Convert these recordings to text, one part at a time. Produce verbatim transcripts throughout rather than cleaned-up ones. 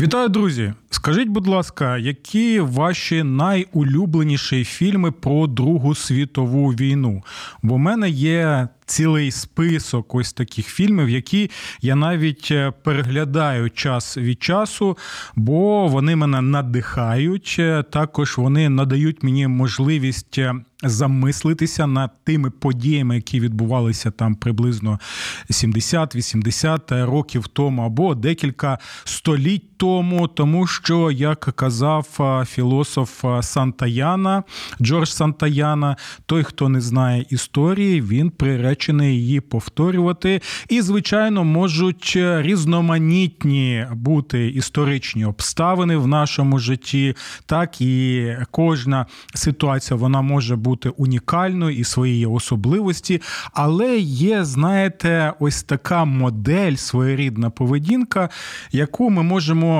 Вітаю, друзі! Скажіть, будь ласка, які ваші найулюбленіші фільми про Другу світову війну? Бо в мене є цілий список ось таких фільмів, які я навіть переглядаю час від часу, бо вони мене надихають, також вони надають мені можливість замислитися над тими подіями, які відбувалися там приблизно сімдесят-вісімдесят років тому або декілька століть тому, тому що, як казав філософ Сантаяна, Джордж Сантаяна, той, хто не знає історії, він приречений її повторювати. І, звичайно, можуть різноманітні бути історичні обставини в нашому житті, так і кожна ситуація, вона може бути унікальною і свої особливості, але є, знаєте, ось така модель, своєрідна поведінка, яку ми можемо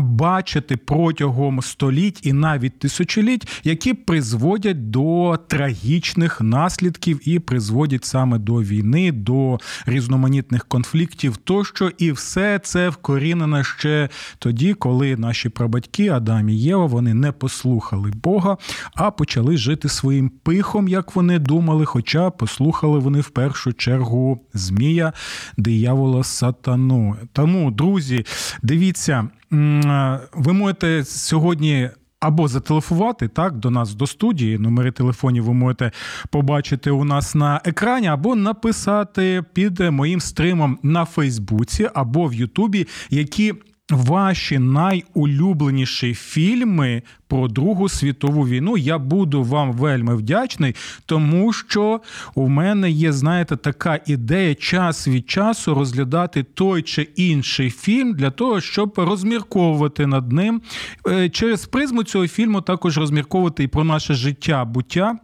бачити протягом століть і навіть тисячоліть, які призводять до трагічних наслідків і призводять саме до війни, до різноманітних конфліктів тощо. І все це вкорінено ще тоді, коли наші прабатьки Адам і Єва, вони не послухали Бога, а почали жити своїм пихом, як вони думали, хоча послухали вони в першу чергу змія, диявола, сатану. Тому, друзі, дивіться, ви можете сьогодні або зателефонувати, так, до нас до студії, номери телефонів ви можете побачити у нас на екрані, або написати під моїм стримом на Фейсбуці або в Ютубі, які ваші найулюбленіші фільми про Другу світову війну. Я буду вам вельми вдячний, тому що у мене є, знаєте, така ідея час від часу розглядати той чи інший фільм для того, щоб розмірковувати над ним. Через призму цього фільму також розмірковувати і про наше життя, буття.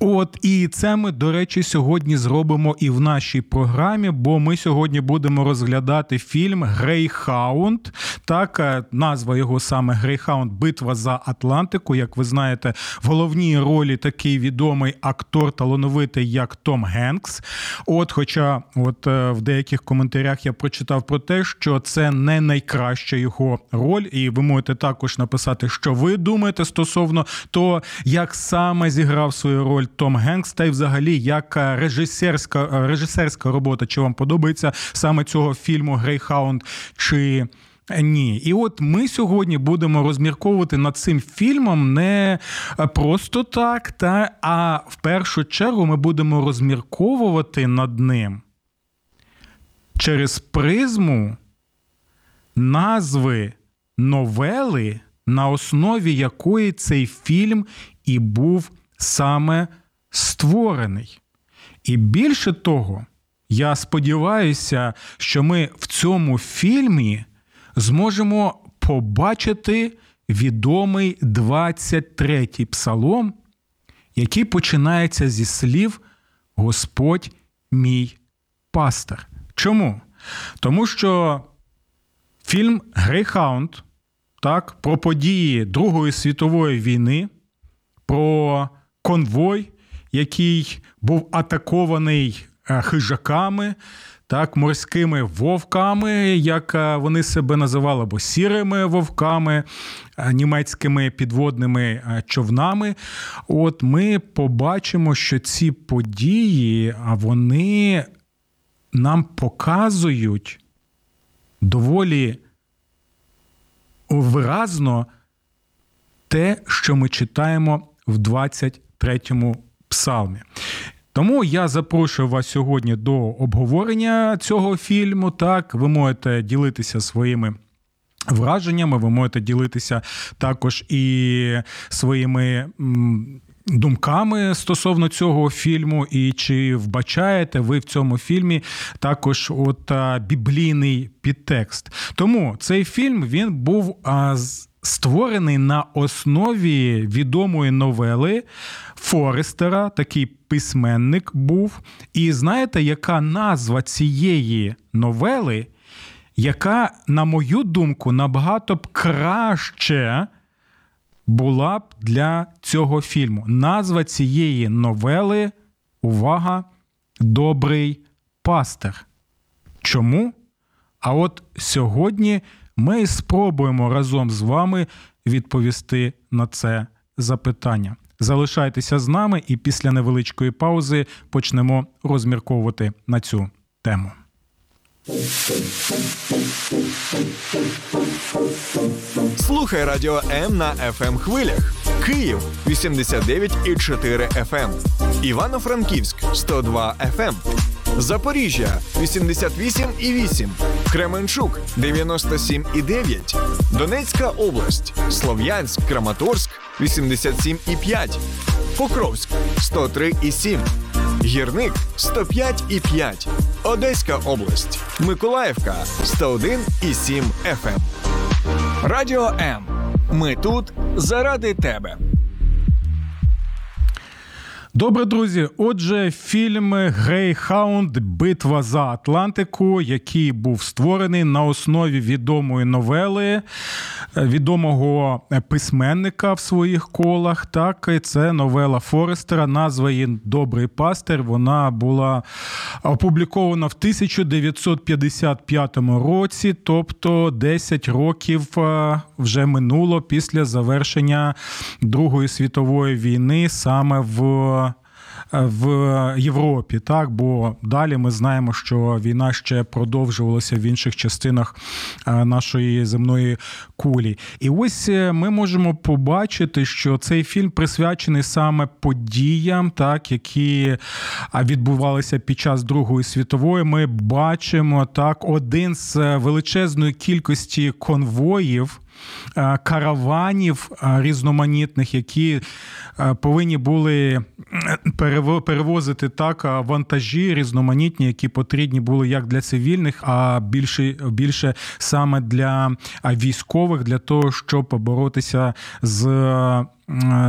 От, і це ми, до речі, сьогодні зробимо і в нашій програмі, бо ми сьогодні будемо розглядати фільм «Грейхаунд». Так, назва його саме «Грейхаунд. Битва за Атлантику». Як ви знаєте, в головній ролі такий відомий актор талановитий, як Том Генкс. От, хоча от, в деяких коментарях я прочитав про те, що це не найкраща його роль, і ви можете також написати, що ви думаєте стосовно того, як саме зіграв свою роль Том Генкс, та й взагалі як режисерська, режисерська робота. Чи вам подобається саме цього фільму «Грейхаунд» чи ні. І от ми сьогодні будемо розмірковувати над цим фільмом не просто так, та, а в першу чергу ми будемо розмірковувати над ним через призму назви новели, на основі якої цей фільм і був саме створений. І більше того, я сподіваюся, що ми в цьому фільмі зможемо побачити відомий двадцять третій псалом, який починається зі слів «Господь мій пастир». Чому? Тому що фільм «Грейхаунд», так, про події Другої світової війни, про конвой, який був атакований хижаками, так, морськими вовками, як вони себе називали, або сірими вовками, німецькими підводними човнами. От ми побачимо, що ці події, вони нам показують доволі виразно те, що ми читаємо в двадцять третьому псалмі. Тому я запрошую вас сьогодні до обговорення цього фільму. Так, ви можете ділитися своїми враженнями, ви можете ділитися також і своїми думками стосовно цього фільму, і чи вбачаєте ви в цьому фільмі також от а, біблійний підтекст. Тому цей фільм, він був а, створений на основі відомої новели Форестера, такий письменник був. І знаєте, яка назва цієї новели, яка, на мою думку, набагато б краще була б для цього фільму. Назва цієї новели, увага, «Добрий пастир». Чому? А от сьогодні ми спробуємо разом з вами відповісти на це запитання. Залишайтеся з нами і після невеличкої паузи почнемо розмірковувати на цю тему. Слухай Радіо М на еф ем хвилях. Київ вісімдесят дев'ять цілих чотири еф ем, Івано-Франківськ сто два еф ем, Запоріжжя вісімдесят вісім цілих вісім, Кременчук дев'яносто сім цілих дев'ять, Донецька область, Слов'янськ, Краматорськ вісімдесят сім цілих п'ять, Покровськ сто три цілих сім, Гірник сто п'ять цілих п'ять, Одеська область, Миколаївка сто один цілих сім еф ем. Радіо М. Ми тут заради тебе. Добре, друзі. Отже, фільм «Грейхаунд. Битва за Атлантику», який був створений на основі відомої новели, відомого письменника в своїх колах. Так, і це новела Форестера, назва її «Добрий пастир». Вона була опублікована в тисяча дев'ятсот п'ятдесят п'ятому році, тобто десять років вже минуло після завершення Другої світової війни саме в в Європі, так, бо далі ми знаємо, що війна ще продовжувалася в інших частинах нашої земної кулі. І ось ми можемо побачити, що цей фільм присвячений саме подіям, так, які відбувалися під час Другої світової. Ми бачимо, так, один з величезної кількості конвоїв, караванів різноманітних, які повинні були перевозити так вантажі різноманітні, які потрібні були як для цивільних, а більше, більше саме для військових, для того, щоб боротися з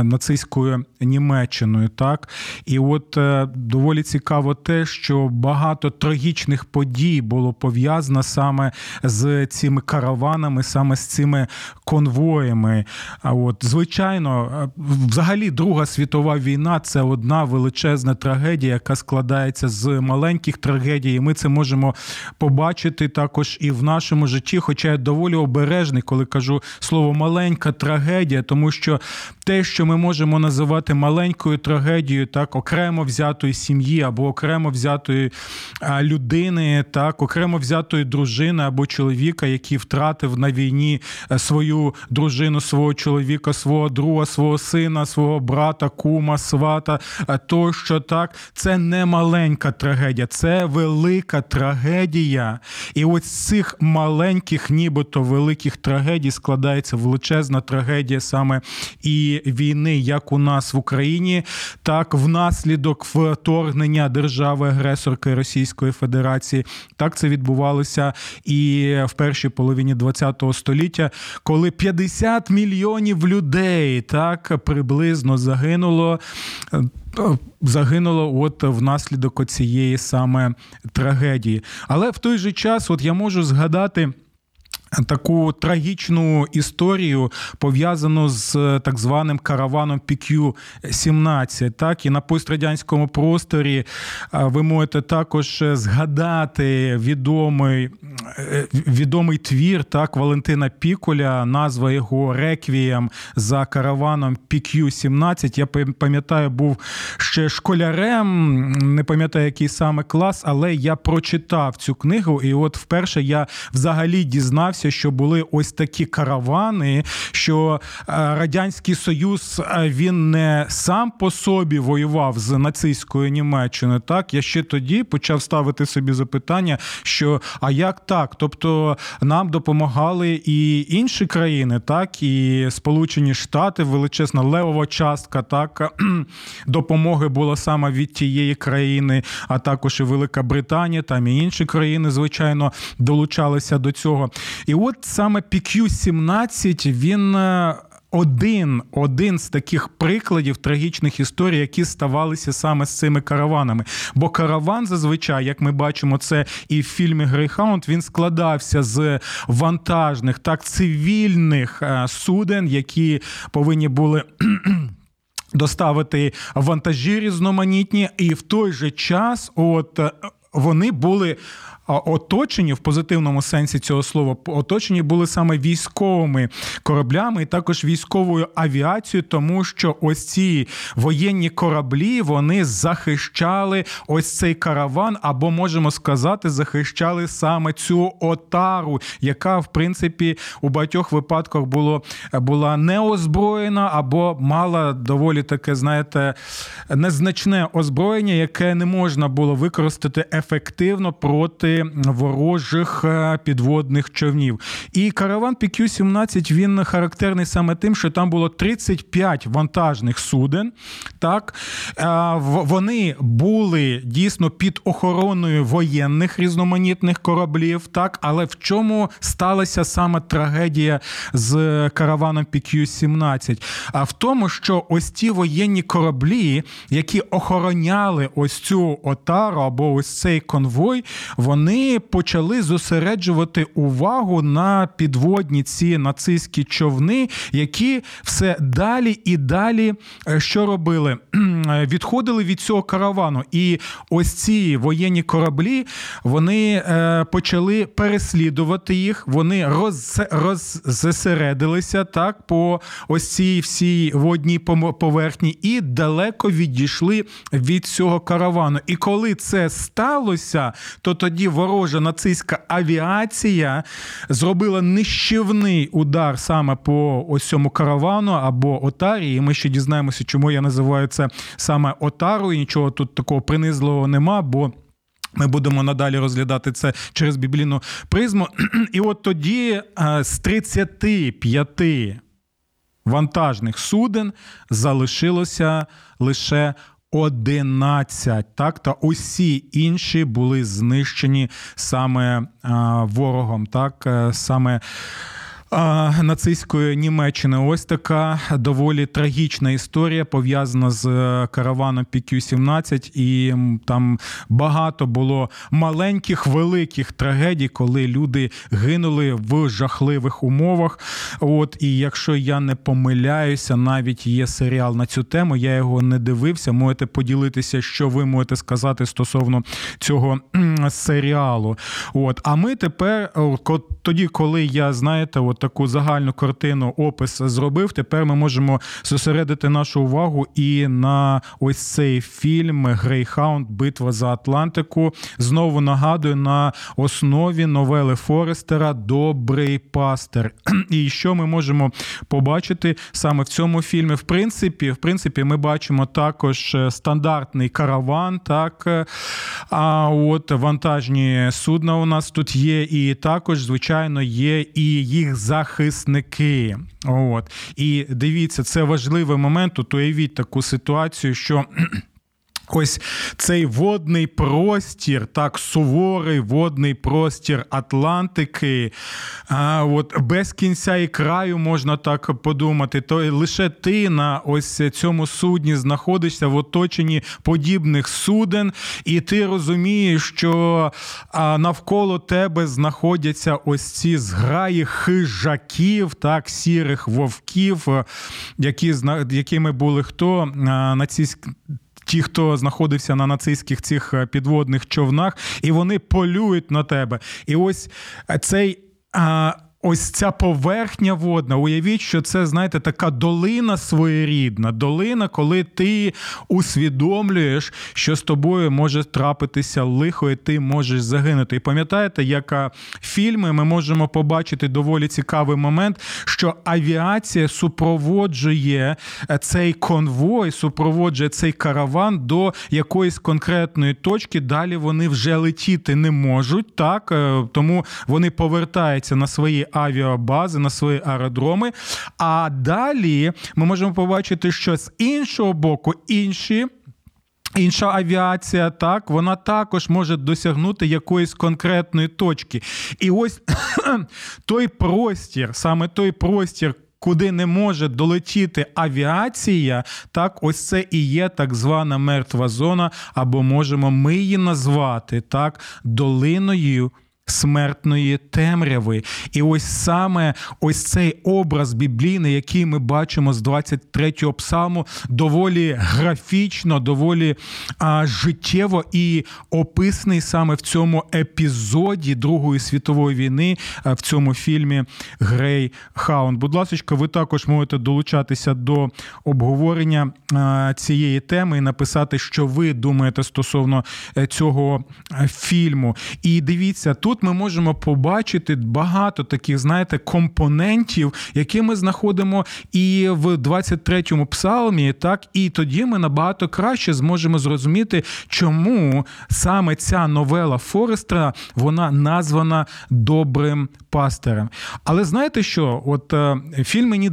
нацистською Німеччиною, так? І от доволі цікаво те, що багато трагічних подій було пов'язано саме з цими караванами, саме з цими конвоями. А от, звичайно, взагалі Друга світова війна – це одна величезна трагедія, яка складається з маленьких трагедій, і ми це можемо побачити також і в нашому житті, хоча я доволі обережний, коли кажу слово «маленька трагедія», тому що те, що ми можемо називати маленькою трагедією, так, окремо взятої сім'ї або окремо взятої людини, так, окремо взятої дружини або чоловіка, який втратив на війні свою дружину, свого чоловіка, свого друга, свого сина, свого брата, кума, свата, тощо, так, це не маленька трагедія, це велика трагедія. І ось з цих маленьких, нібито великих трагедій складається величезна трагедія саме і війни, як у нас в Україні, так внаслідок вторгнення держави-агресорки Російської Федерації. Так це відбувалося і в першій половині ХХ століття, коли п'ятдесят мільйонів людей так приблизно загинуло. Загинуло от внаслідок цієї саме трагедії. Але в той же час от я можу згадати таку трагічну історію, пов'язану з так званим караваном пі кю сімнадцять. Так, і на пострадянському просторі ви можете також згадати відомий, відомий твір, так, Валентина Пікуля, назва його «Реквієм за караваном пі кю сімнадцять». Я пам'ятаю, був ще школярем, не пам'ятаю, який саме клас, але я прочитав цю книгу, і от вперше я взагалі дізнався, стався, що були ось такі каравани, що Радянський Союз, він не сам по собі воював з нацистською Німеччиною, так? Я ще тоді почав ставити собі запитання, що, а як так? Тобто нам допомагали і інші країни, так? І Сполучені Штати, величезна левова частка, так? Допомоги була саме від тієї країни, а також і Велика Британія, там і інші країни, звичайно, долучалися до цього. І от саме пі кю сімнадцять, він один, один з таких прикладів трагічних історій, які ставалися саме з цими караванами. Бо караван зазвичай, як ми бачимо це і в фільмі «Грейхаунд», він складався з вантажних, так, цивільних суден, які повинні були доставити вантажі різноманітні, і в той же час от вони були оточені, в позитивному сенсі цього слова, оточені були саме військовими кораблями і також військовою авіацією, тому що ось ці воєнні кораблі, вони захищали ось цей караван, або, можемо сказати, захищали саме цю отару, яка, в принципі, у багатьох випадках було, була неозброєна або мала доволі таке, знаєте, незначне озброєння, яке не можна було використати ефективно проти ворожих підводних човнів. І караван пі кю сімнадцять, він характерний саме тим, що там було тридцять п'ять вантажних суден. Так? Вони були дійсно під охороною воєнних різноманітних кораблів, так? Але в чому сталася саме трагедія з караваном пі кю сімнадцять? А в тому, що ось ті воєнні кораблі, які охороняли ось цю отару або ось цей конвой, вони Вони почали зосереджувати увагу на підводні ці нацистські човни, які все далі і далі що робили? Відходили від цього каравану. І ось ці воєнні кораблі, вони почали переслідувати їх, вони роз, роззосередилися, так, по ось цій всій водній поверхні і далеко відійшли від цього каравану. І коли це сталося, то тоді ворожа нацистська авіація зробила нищівний удар саме по ось цьому каравану або отарі. І ми ще дізнаємося, чому я називаю це саме отарою. Нічого тут такого принизливого нема, бо ми будемо надалі розглядати це через біблійну призму. І от тоді з тридцяти п'яти вантажних суден залишилося лише одинадцять, так, та усі інші були знищені саме а, ворогом, так, саме а, нацистської Німеччини. Ось така доволі трагічна історія, пов'язана з караваном пі кю сімнадцять, і там багато було маленьких, великих трагедій, коли люди гинули в жахливих умовах. От, і якщо я не помиляюся, навіть є серіал на цю тему, я його не дивився, можете поділитися, що ви можете сказати стосовно цього серіалу. От, а ми тепер, тоді, коли я, знаєте, от таку загальну картину, опис зробив, тепер ми можемо зосередити нашу увагу і на ось цей фільм «Грейхаунд. Битва за Атлантику». Знову нагадую, на основі новели Форестера «Добрий пастир». І що ми можемо побачити саме в цьому фільмі? В принципі, в принципі ми бачимо також стандартний караван, так, а от вантажні судна у нас тут є, і також, звичайно, є і їх захисники. От. І дивіться, це важливий момент, уявіть таку ситуацію, що ось цей водний простір, так, суворий водний простір Атлантики, а, от, без кінця і краю, можна так подумати, то лише ти на ось цьому судні знаходишся в оточенні подібних суден, і ти розумієш, що а, навколо тебе знаходяться ось ці зграї хижаків, так, сірих вовків, які, якими були хто? А, нацистські... Ті, хто знаходився на нацистських цих підводних човнах, і вони полюють на тебе. І ось цей а, ось ця поверхня водна, уявіть, що це, знаєте, така долина своєрідна, долина, коли ти усвідомлюєш, що з тобою може трапитися лихо, і ти можеш загинути. І пам'ятаєте, як фільми ми можемо побачити доволі цікавий момент, що авіація супроводжує цей конвой, супроводжує цей караван до якоїсь конкретної точки, далі вони вже летіти не можуть, так, тому вони повертаються на свої авіабази, на свої аеродроми, а далі ми можемо побачити, що з іншого боку інші Інша авіація, так, вона також може досягнути якоїсь конкретної точки. І ось той простір, саме той простір, куди не може долетіти авіація, так, ось це і є так звана мертва зона, або можемо ми її назвати, так, долиною смертної темряви. І ось саме ось цей образ біблійний, який ми бачимо з двадцять третього псалму, доволі графічно, доволі а, життєво і описаний саме в цьому епізоді Другої світової війни, а, в цьому фільмі «Грейхаунд». Будь ласочка, ви також можете долучатися до обговорення а, цієї теми і написати, що ви думаєте стосовно цього фільму. І дивіться, тут ми можемо побачити багато таких, знаєте, компонентів, які ми знаходимо і в двадцять третьому псалмі, так, і тоді ми набагато краще зможемо зрозуміти, чому саме ця новела Форестера, вона названа «Добрим пастирем». Але знаєте що? От е, фільм мені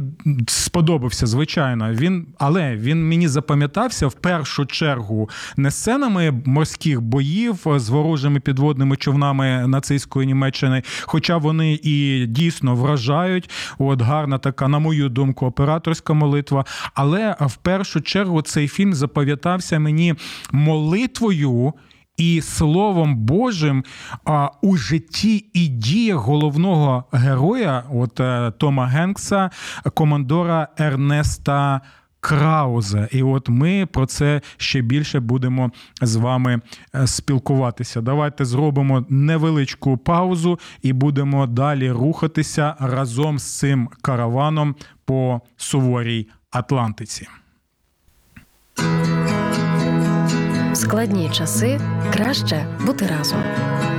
сподобався, звичайно, він, але він мені запам'ятався в першу чергу не сценами морських боїв з ворожими підводними човнами на нацистської Німеччини, хоча вони і дійсно вражають. От гарна така, на мою думку, операторська молитва. Але в першу чергу цей фільм запам'ятався мені молитвою і Словом Божим а, у житті і діях головного героя, от Тома Генкса, командора Ернеста Краузе. І от ми про це ще більше будемо з вами спілкуватися. Давайте зробимо невеличку паузу і будемо далі рухатися разом з цим караваном по суворій Атлантиці. В складні часи краще бути разом.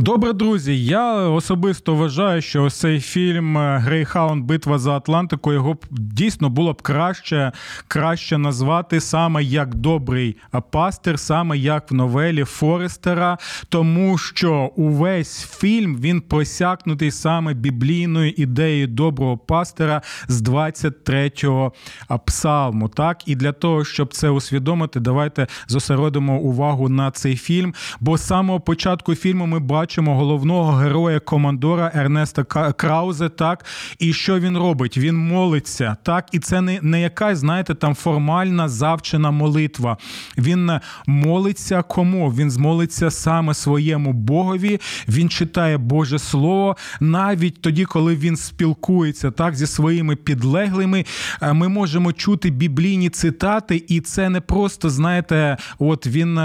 Добре, друзі, я особисто вважаю, що ось цей фільм «Грейхаунд. Битва за Атлантику», його дійсно було б краще, краще назвати саме як «Добрий пастир», саме як в новелі Форестера, тому що увесь фільм, він просякнутий саме біблійною ідеєю доброго пастира з двадцять третього псалму. Так? І для того, щоб це усвідомити, давайте зосередимо увагу на цей фільм, бо з самого початку фільму ми бачимо головного героя-командора Ернеста Краузе, так, і що він робить? Він молиться, так, і це не, не якась, знаєте, там формальна завчена молитва. Він молиться кому? Він молиться саме своєму Богові, він читає Боже Слово, навіть тоді, коли він спілкується, так, зі своїми підлеглими, ми можемо чути біблійні цитати, і це не просто, знаєте, от він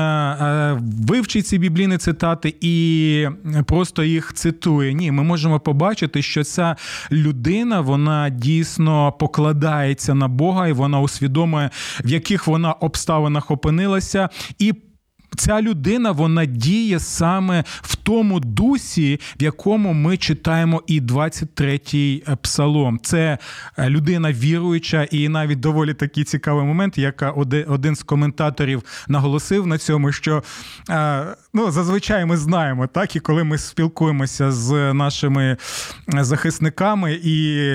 вивчить ці біблійні цитати і просто їх цитує. Ні, ми можемо побачити, що ця людина, вона дійсно покладається на Бога, і вона усвідомлює, в яких вона обставинах опинилася, і ця людина, вона діє саме в тому дусі, в якому ми читаємо і двадцять третій псалом. Це людина віруюча, і навіть доволі такий цікавий момент, як один з коментаторів наголосив на цьому, що ну, зазвичай ми знаємо, так, і коли ми спілкуємося з нашими захисниками, і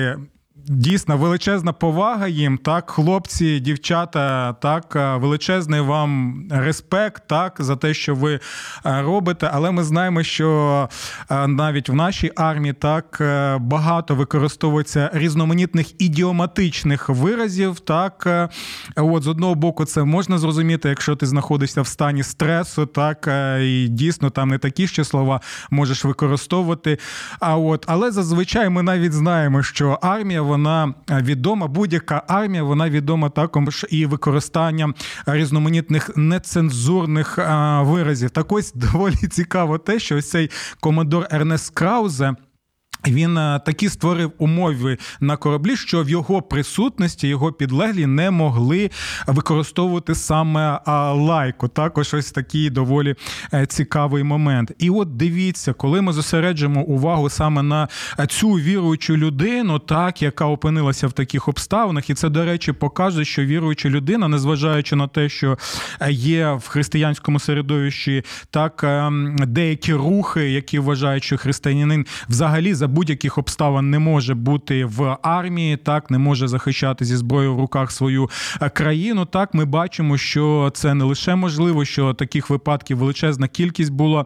Дійсно, величезна повага їм, так, хлопці, дівчата, так, величезний вам респект, так, за те, що ви робите, але ми знаємо, що навіть в нашій армії так багато використовується різноманітних ідіоматичних виразів, так, от, з одного боку, це можна зрозуміти, якщо ти знаходишся в стані стресу, так, і дійсно там не такі ще слова можеш використовувати, а от, але зазвичай ми навіть знаємо, що армія, вона відома, будь-яка армія, вона відома також і використанням різноманітних нецензурних а, виразів. Так ось доволі цікаво те, що ось цей командор Ернест Краузе, він такі створив умови на кораблі, що в його присутності його підлеглі не могли використовувати саме лайку. Також ось такий доволі цікавий момент. І от дивіться, коли ми зосереджимо увагу саме на цю віруючу людину, так, яка опинилася в таких обставинах, і це, до речі, показує, що віруюча людина, незважаючи на те, що є в християнському середовищі так деякі рухи, які вважають, що християнин взагалі за будь-яких обставин не може бути в армії, так, не може захищати зі зброєю в руках свою країну. Так, ми бачимо, що це не лише можливо, що таких випадків величезна кількість була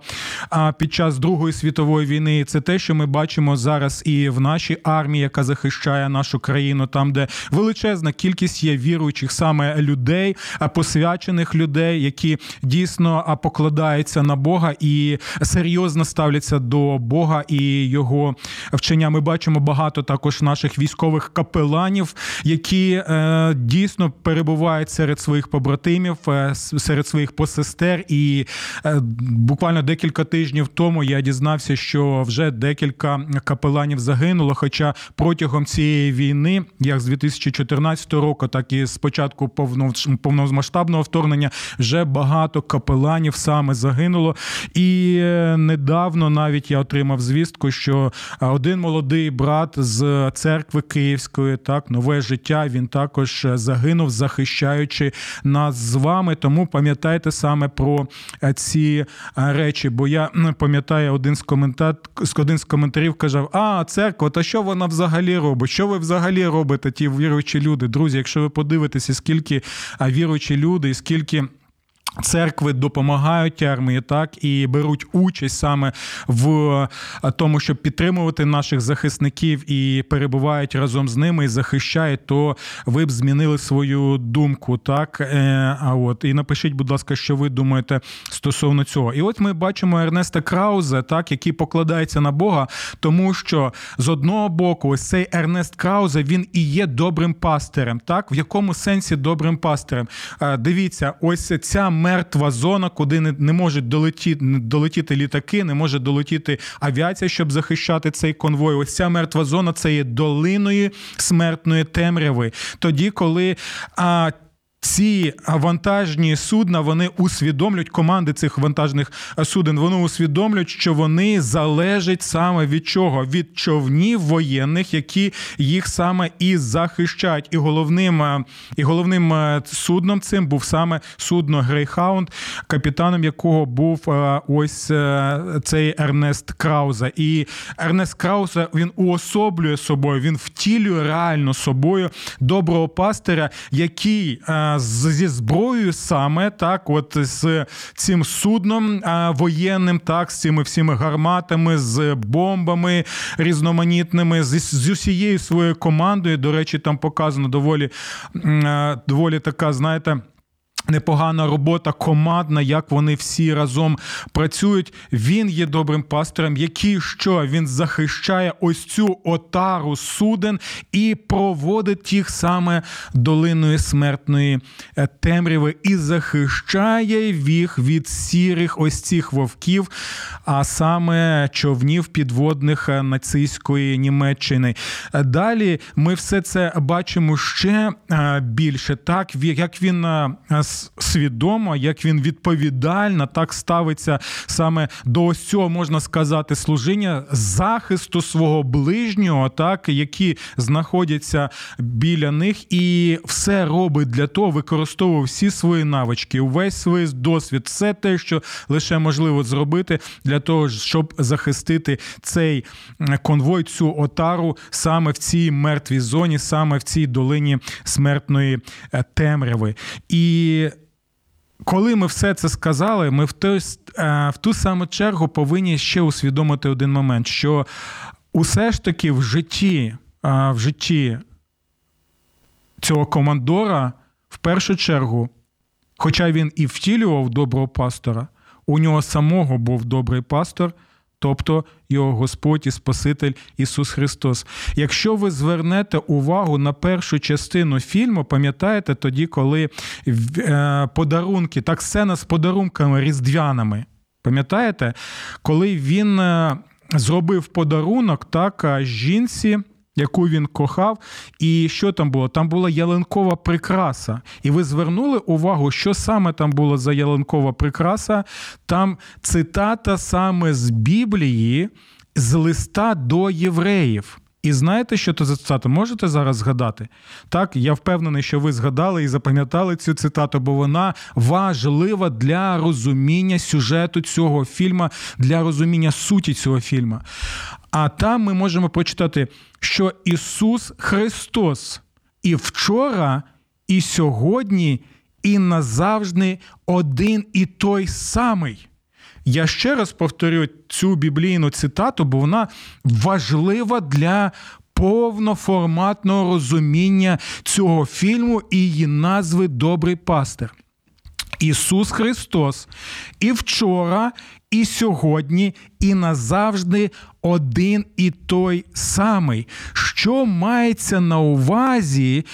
під час Другої світової війни. Це те, що ми бачимо зараз і в нашій армії, яка захищає нашу країну, там, де величезна кількість є віруючих саме людей, посвячених людей, які дійсно покладаються на Бога і серйозно ставляться до Бога і його вчення. Ми бачимо багато також наших військових капеланів, які е, дійсно перебувають серед своїх побратимів, е, серед своїх посестер. І е, буквально декілька тижнів тому я дізнався, що вже декілька капеланів загинуло, хоча протягом цієї війни, як з дві тисячі чотирнадцятого року, так і з початку повно, повномасштабного вторгнення, вже багато капеланів саме загинуло. І е, недавно навіть я отримав звістку, що один молодий брат з церкви Київської, так, Нове життя, він також загинув, захищаючи нас з вами. Тому пам'ятайте саме про ці речі. Бо я пам'ятаю, один з, коментар... один з коментарів казав: а, церква, та що вона взагалі робить? Що ви взагалі робите, ті віруючі люди? Друзі, якщо ви подивитеся, скільки віруючі люди і скільки церкви допомагають армії, так, і беруть участь саме в тому, щоб підтримувати наших захисників і перебувають разом з ними і захищають, то ви б змінили свою думку, так, а от, і напишіть, будь ласка, що ви думаєте стосовно цього. І от ми бачимо Ернеста Краузе, так, який покладається на Бога, тому що з одного боку ось цей Ернест Краузе, він і є добрим пастирем, так, в якому сенсі добрим пастирем? Дивіться, ось ця мертва зона, куди не можуть долетіти, долетіти літаки, не може долетіти авіація, щоб захищати цей конвой. Ось ця мертва зона – це є долиною смертної темряви. Тоді, коли а, ці вантажні судна, вони усвідомлюють, команди цих вантажних суден, вони усвідомлюють, що вони залежать саме від чого? Від човнів воєнних, які їх саме і захищають. І головним, і головним судном цим був саме судно Грейхаунд, капітаном якого був ось цей Ернест Краузе. І Ернест Краузе, він уособлює собою, він втілює реально собою доброго пастиря, який зі зброєю саме, так, от з цим судном а, воєнним, так, з цими всіми гарматами, з бомбами різноманітними, з, з усією своєю командою. До речі, там показано доволі, а, доволі така, знаєте, непогана робота командна, як вони всі разом працюють. Він є добрим пастором, який що? Він захищає ось цю отару суден і проводить їх саме долиною смертної темряви і захищає їх від сірих ось цих вовків, а саме човнів підводних нацистської Німеччини. Далі ми все це бачимо ще більше, так, як він свідомо, як він відповідально так ставиться саме до ось цього, можна сказати, служіння захисту свого ближнього, так, які знаходяться біля них, і все робить для того, використовує всі свої навички, увесь свій досвід, все те, що лише можливо зробити для того, щоб захистити цей конвой, цю отару саме в цій мертвій зоні, саме в цій долині смертної темряви. І коли ми все це сказали, ми в ту, в ту саму чергу повинні ще усвідомити один момент, що усе ж таки в житті, в житті цього командора, в першу чергу, хоча він і втілював доброго пастора, у нього самого був добрий пастор, тобто його Господь і Спаситель Ісус Христос. Якщо ви звернете увагу на першу частину фільму, пам'ятаєте тоді, коли подарунки, так, сцена з подарунками різдвяними, пам'ятаєте? Коли він зробив подарунок, так, жінці, яку він кохав, і що там було? Там була ялинкова прикраса. І ви звернули увагу, що саме там було за ялинкова прикраса? Там цитата саме з Біблії, з листа до євреїв. І знаєте, що це за цитата? Можете зараз згадати? Так, я впевнений, що ви згадали і запам'ятали цю цитату, бо вона важлива для розуміння сюжету цього фільму, для розуміння суті цього фільму. А там ми можемо прочитати, що Ісус Христос і вчора, і сьогодні, і назавжди один і той самий. Я ще раз повторю цю біблійну цитату, бо вона важлива для повноформатного розуміння цього фільму і її назви «Добрий пастир». Ісус Христос і вчора, і сьогодні, і назавжди один і той самий. Що мається на увазі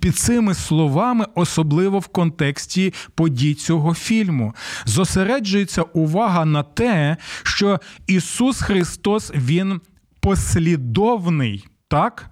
під цими словами, особливо в контексті подій цього фільму? Зосереджується увага на те, що Ісус Христос, він послідовний, так?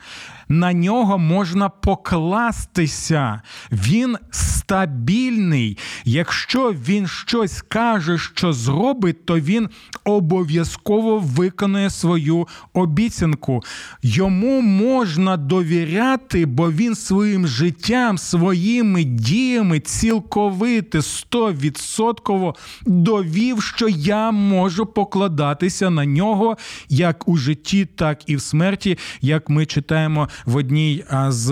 На нього можна покластися. Він стабільний. Якщо він щось каже, що зробить, то він обов'язково виконує свою обіцянку. Йому можна довіряти, бо він своїм життям, своїми діями цілковито, стовідсотково довів, що я можу покладатися на нього як у житті, так і в смерті, як ми читаємо в одній з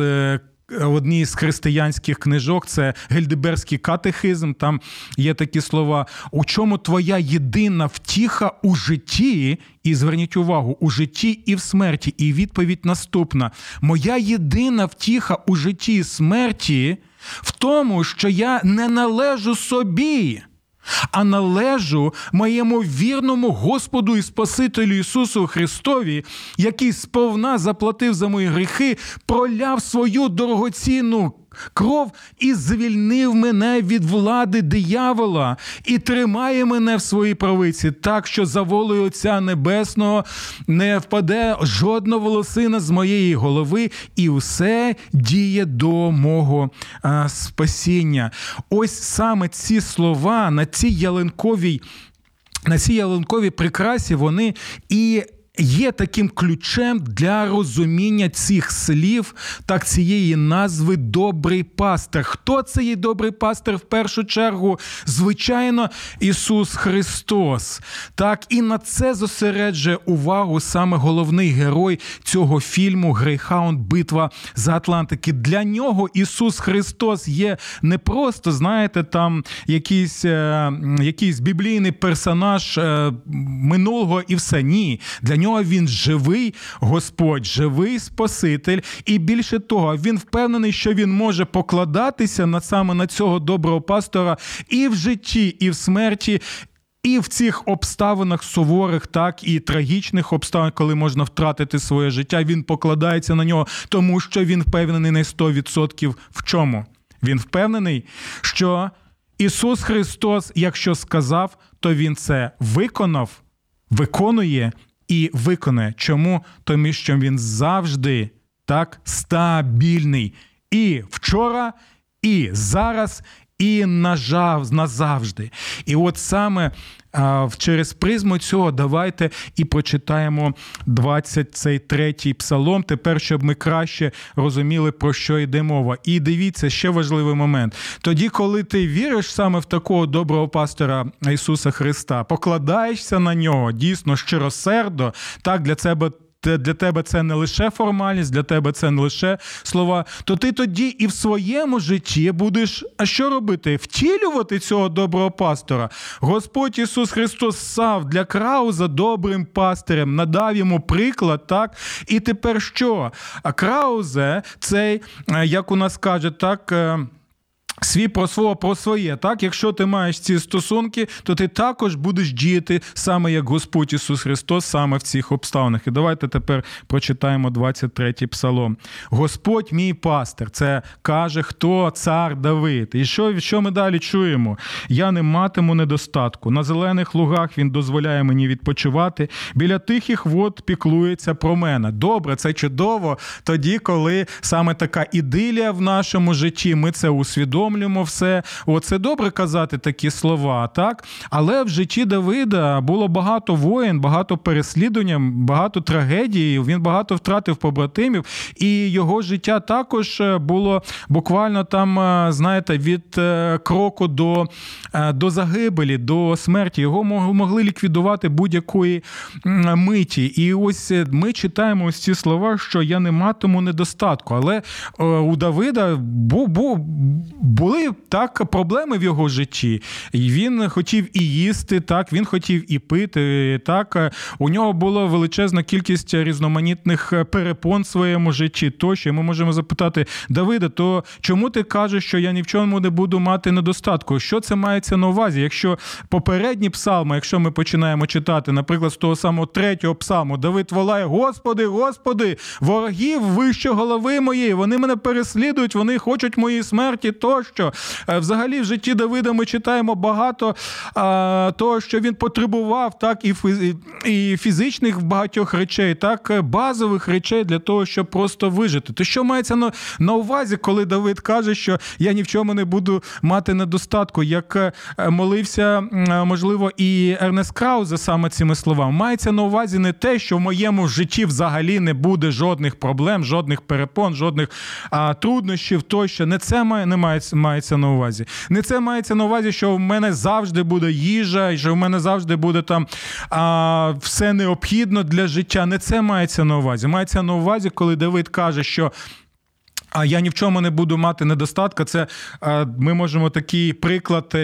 в одній з християнських книжок, це Гельдеберський катехизм, там є такі слова: «У чому твоя єдина втіха у житті?» І зверніть увагу, у житті і в смерті. І відповідь наступна: «Моя єдина втіха у житті і смерті в тому, що я не належу собі, а належу моєму вірному Господу і Спасителю Ісусу Христові, який сповна заплатив за мої гріхи, проляв свою дорогоцінну кров і звільнив мене від влади диявола і тримає мене в своїй правиці, так що за волею Отця Небесного не впаде жодна волосина з моєї голови, і усе діє до мого а, спасіння». Ось саме ці слова на цій ялинковій, на цій ялинковій прикрасі, вони і є таким ключем для розуміння цих слів, так, цієї назви «Добрий пастир». Хто це є добрий пастир? В першу чергу, звичайно, Ісус Христос. Так, і на це зосереджує увагу саме головний герой цього фільму «Грейхаунд. Битва за Атлантики». Для нього Ісус Христос є не просто, знаєте, там якийсь, якийсь біблійний персонаж минулого і все. Ні. Для нього він живий Господь, живий Спаситель, і більше того, він впевнений, що він може покладатися на саме на цього доброго пастора і в житті, і в смерті, і в цих обставинах суворих, так, і трагічних обставин, коли можна втратити своє життя, він покладається на нього, тому що він впевнений на сто відсотків в чому? Він впевнений, що Ісус Христос, якщо сказав, то він це виконав, виконує і виконає. Чому? Тому що він завжди так стабільний. І вчора, і зараз, і нажав, назавжди. І от саме через призму цього давайте і прочитаємо двадцять третій псалом, тепер, щоб ми краще розуміли, про що йде мова. І дивіться, ще важливий момент. Тоді, коли ти віриш саме в такого доброго пастора Ісуса Христа, покладаєшся на нього дійсно щиросердо, так, для тебе для тебе це не лише формальність, для тебе це не лише слова, то ти тоді і в своєму житті будеш, а що робити? Втілювати цього доброго пастора. Господь Ісус Христос став для Крауза добрим пастирем, надав йому приклад, так? І тепер що? А Краузе, цей, як у нас кажуть, так... свій про свого, про своє, так? Якщо ти маєш ці стосунки, то ти також будеш діяти саме як Господь Ісус Христос, саме в цих обставинах. І давайте тепер прочитаємо двадцять третій псалом. Господь мій пастир, це каже, хто? Цар Давид. І що, що ми далі чуємо? Я не матиму недостатку. На зелених лугах він дозволяє мені відпочивати. Біля тихих вод піклується про мене. Добре, це чудово. Тоді, коли саме така ідилія в нашому житті, ми це усвідомлюємо. Все. Оце добре казати такі слова, так? Але в житті Давида було багато воєн, багато переслідувань, багато трагедій, він багато втратив побратимів, і його життя також було буквально там, знаєте, від кроку до, до загибелі, до смерті. Його могли ліквідувати будь-якої миті. І ось ми читаємо ось ці слова, що я не матиму недостатку. Але у Давида був бу, Були, так, проблеми в його житті. Він хотів і їсти, так, він хотів і пити, так. У нього була величезна кількість різноманітних перепон в своєму житті, тощо. І ми можемо запитати, Давида, то чому ти кажеш, що я ні в чому не буду мати недостатку? Що це мається на увазі? Якщо попередні псалми, якщо ми починаємо читати, наприклад, з того самого третього псалму, Давид волає, Господи, Господи, ворогів вище голови моєї, вони мене переслідують, вони хочуть моєї смерті, то що взагалі в житті Давида ми читаємо багато а, того, що він потребував, так, і, фіз, і фізичних багатьох речей, так, базових речей для того, щоб просто вижити. То що мається на, на увазі, коли Давид каже, що я ні в чому не буду мати недостатку, як молився, можливо, і Ернест Краузе саме цими словами. Мається на увазі не те, що в моєму житті взагалі не буде жодних проблем, жодних перепон, жодних а, труднощів, тощо. Не це має, не має мається на увазі. Не це мається на увазі, що в мене завжди буде їжа, і що в мене завжди буде там а, все необхідно для життя. Не це мається на увазі. Мається на увазі, коли Давид каже, що а я ні в чому не буду мати недостатка. Це а, ми можемо такий приклад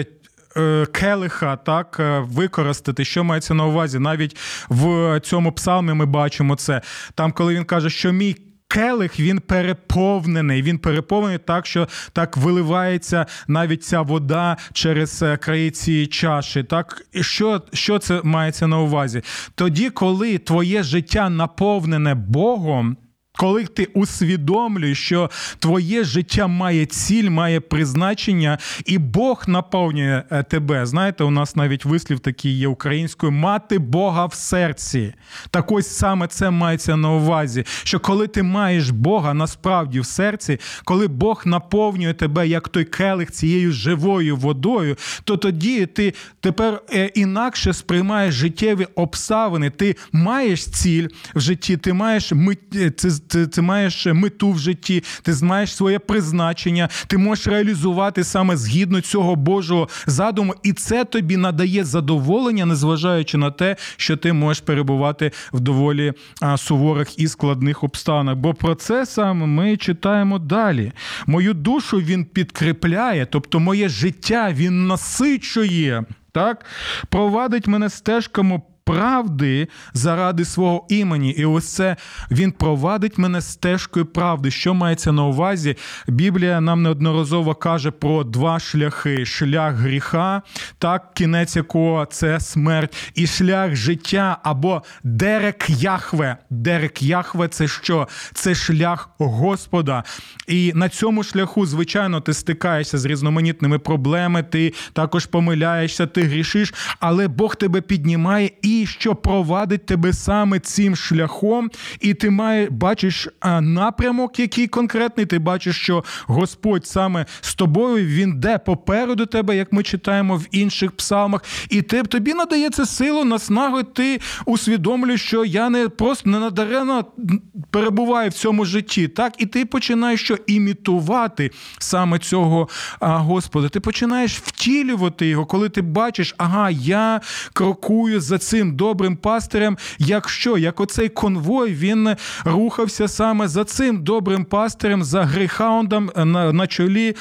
келиха, так, використати. Що мається на увазі? Навіть в цьому псалмі ми бачимо це. Там, коли він каже, що мій келих, він переповнений. Він переповнений так, що так виливається навіть ця вода через краї цієї чаші. Так? Що, що це мається на увазі? Тоді, коли твоє життя наповнене Богом, коли ти усвідомлюєш, що твоє життя має ціль, має призначення, і Бог наповнює тебе. Знаєте, у нас навіть вислів такий є українською – «мати Бога в серці». Так ось саме це мається на увазі, що коли ти маєш Бога насправді в серці, коли Бог наповнює тебе як той келих цією живою водою, то тоді ти тепер інакше сприймаєш життєві обставини. Ти маєш ціль в житті, ти маєш мить, це Ти, ти маєш мету в житті, ти маєш своє призначення, ти можеш реалізувати саме згідно цього Божого задуму, і це тобі надає задоволення, незважаючи на те, що ти можеш перебувати в доволі а, суворих і складних обставинах. Бо про це саме ми читаємо далі. Мою душу він підкріпляє, тобто моє життя він насичує, так? Провадить мене стежками правди заради свого імені. І ось це він провадить мене стежкою правди. Що мається на увазі? Біблія нам неодноразово каже про два шляхи. Шлях гріха, так, кінець якого це смерть, і шлях життя або дерек Яхве. Дерек Яхве – це що? Це шлях Господа. І на цьому шляху, звичайно, ти стикаєшся з різноманітними проблемами, ти також помиляєшся, ти грішиш, але Бог тебе піднімає і надії, що провадить тебе саме цим шляхом, і ти має, бачиш напрямок, який конкретний, ти бачиш, що Господь саме з тобою, Він йде попереду тебе, як ми читаємо в інших псалмах, і ти, тобі надається силу, наснагу, ти усвідомлюєш, що я не просто не надарено перебуваю в цьому житті, так? І ти починаєш що імітувати саме цього а, Господа, ти починаєш втілювати його, коли ти бачиш, ага, я крокую за цим добрим пастирем, якщо, як оцей конвой, він рухався саме за цим добрим пастирем, за Грейхаундом на, на чолі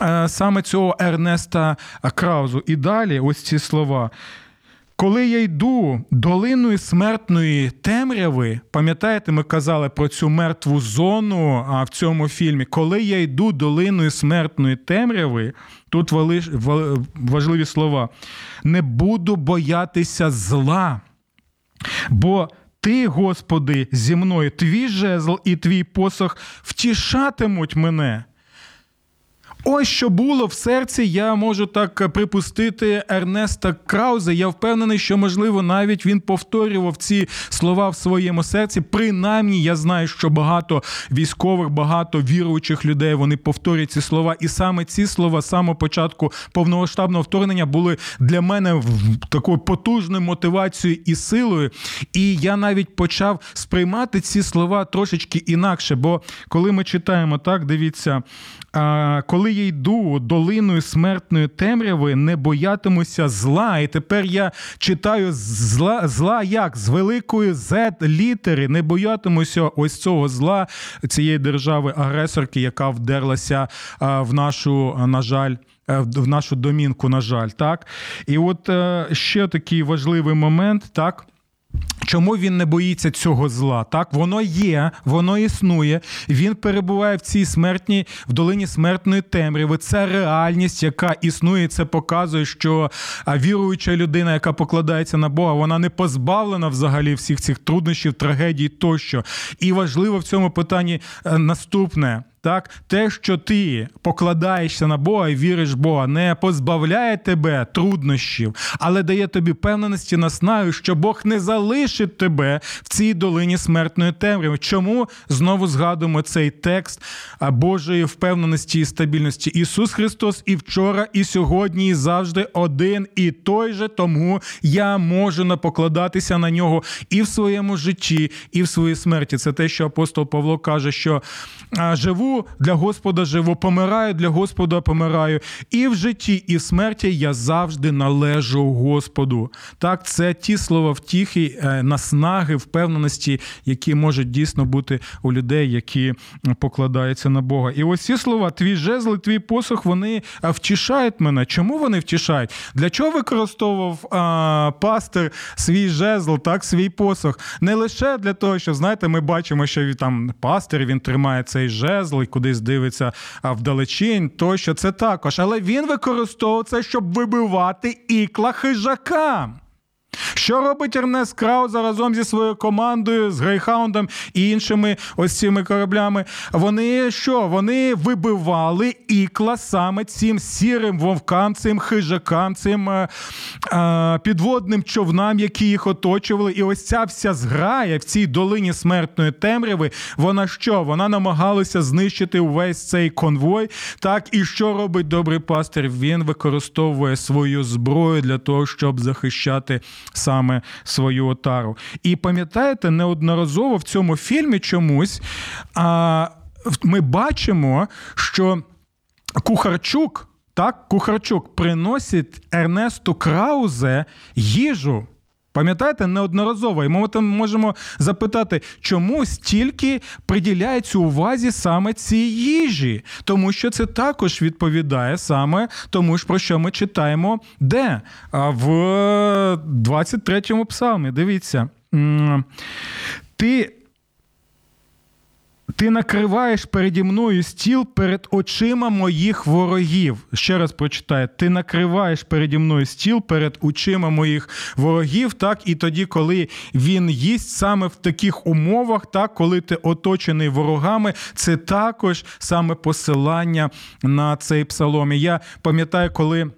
а, саме цього Ернеста Краузу. І далі ось ці слова. Коли я йду долиною смертної темряви, пам'ятаєте, ми казали про цю мертву зону в цьому фільмі, коли я йду долиною смертної темряви, тут важливі слова, не буду боятися зла, бо ти, Господи, зі мною, твій жезл і твій посох втішатимуть мене. Ось що було в серці, я можу так припустити, Ернеста Краузе. Я впевнений, що, можливо, навіть він повторював ці слова в своєму серці. Принаймні, я знаю, що багато військових, багато віруючих людей, вони повторюють ці слова. І саме ці слова, з самого початку повномасштабного вторгнення, були для мене такою потужною мотивацією і силою. І я навіть почав сприймати ці слова трошечки інакше. Бо коли ми читаємо, так, дивіться, коли я йду долиною смертної темряви, не боятимуся зла. І тепер я читаю зла, зла як? З великої Z літери. Не боятимуся ось цього зла, цієї держави-агресорки, яка вдерлася в нашу, на жаль, в нашу домінку, на жаль. Так? І от ще такий важливий момент, так? Чому він не боїться цього зла? Так, воно є, воно існує, він перебуває в цій смертній, в долині смертної темряви. Це реальність, яка існує, це показує, що віруюча людина, яка покладається на Бога, вона не позбавлена взагалі всіх цих труднощів, трагедій тощо. І важливо в цьому питанні наступне. Так, те, що ти покладаєшся на Бога і віриш в Бога, не позбавляє тебе труднощів, але дає тобі певненості, наснаю, що Бог не залишить тебе в цій долині смертної темряви. Чому? Знову згадуємо цей текст Божої впевненості і стабільності. Ісус Христос і вчора, і сьогодні, і завжди один і той же, тому я можу напокладатися на Нього і в своєму житті, і в своїй смерті. Це те, що апостол Павло каже, що живу для Господа живу, помираю для Господа, помираю. І в житті, і в смерті я завжди належу Господу. Так, це ті слова втіхи, наснаги, впевненості, які можуть дійсно бути у людей, які покладаються на Бога. І ось ці слова, твій жезл, твій посох, вони втішають мене. Чому вони втішають? Для чого використовував а, пастир свій жезл, так, свій посох? Не лише для того, що, знаєте, ми бачимо, що там пастир, він тримає цей жезл, і кудись дивиться вдалечінь, тощо це також. Але він використовував це, щоб вибивати ікла хижака. Що робить Ернест Крауза разом зі своєю командою, з Грейхаундом і іншими ось цими кораблями? Вони що? Вони вибивали ікла саме цим сірим вовкам, цим хижакам, цим е, е, підводним човнам, які їх оточували. І ось ця вся зграя в цій долині смертної темряви, вона що? Вона намагалася знищити увесь цей конвой. Так, і що робить добрий пастир? Він використовує свою зброю для того, щоб захищати саме свою отару. І пам'ятаєте, неодноразово в цьому фільмі чомусь а, ми бачимо, що Кухарчук, так, Кухарчук приносить Ернесту Краузе їжу. Пам'ятаєте, неодноразово. І ми там можемо запитати, чому стільки приділяється увазі саме цій їжі? Тому що це також відповідає саме тому ж, про що ми читаємо де? В двадцять третьому псалмі. Дивіться. Ти... Ти накриваєш переді мною стіл перед очима моїх ворогів. Ще раз прочитаю. Ти накриваєш переді мною стіл перед очима моїх ворогів, так, і тоді, коли він їсть саме в таких умовах, так, коли ти оточений ворогами, це також саме посилання на цей псалом. Я пам'ятаю, коли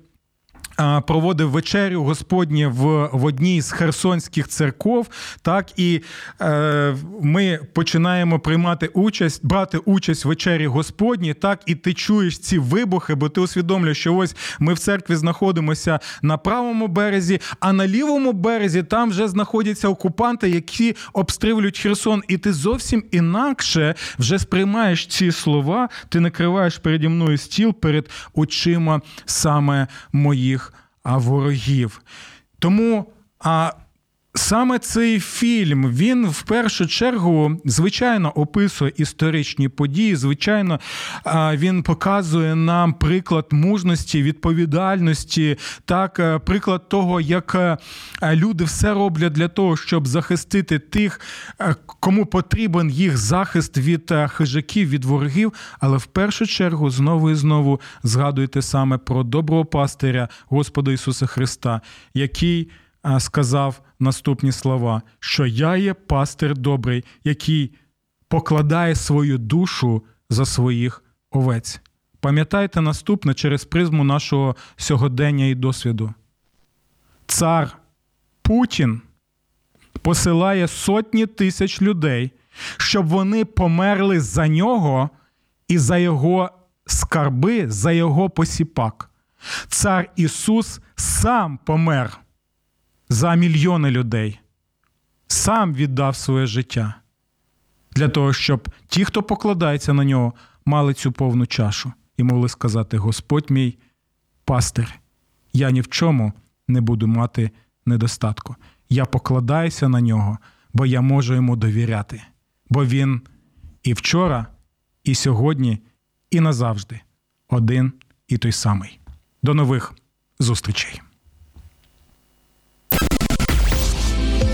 проводив вечерю Господнє в, в одній з херсонських церков, так, і е, ми починаємо приймати участь, брати участь в вечері Господній, так, і ти чуєш ці вибухи, бо ти усвідомлюєш, що ось ми в церкві знаходимося на правому березі, а на лівому березі там вже знаходяться окупанти, які обстрілюють Херсон, і ти зовсім інакше вже сприймаєш ці слова, ти накриваєш переді мною стіл перед очима саме моїх а ворогів. Тому а, саме цей фільм, він в першу чергу, звичайно, описує історичні події, звичайно, а, він показує нам приклад мужності, відповідальності, так, приклад того, як люди все роблять для того, щоб захистити тих, кому потрібен їх захист від хижаків, від ворогів, але в першу чергу знову і знову згадуйте саме про доброго пастиря Господа Ісуса Христа, який сказав наступні слова, що я є пастир добрий, який покладає свою душу за своїх овець. Пам'ятайте наступне через призму нашого сьогодення і досвіду. Цар Путін посилає сотні тисяч людей, щоб вони померли за нього і за його скарби, за його посіпак. Цар Ісус сам помер за мільйони людей, сам віддав своє життя для того, щоб ті, хто покладається на нього, мали цю повну чашу і могли сказати: Господь мій пастир, я ні в чому не буду мати недостатку. Я покладаюся на нього, бо я можу йому довіряти, бо він і вчора, і сьогодні, і назавжди один і той самий. До нових зустрічей.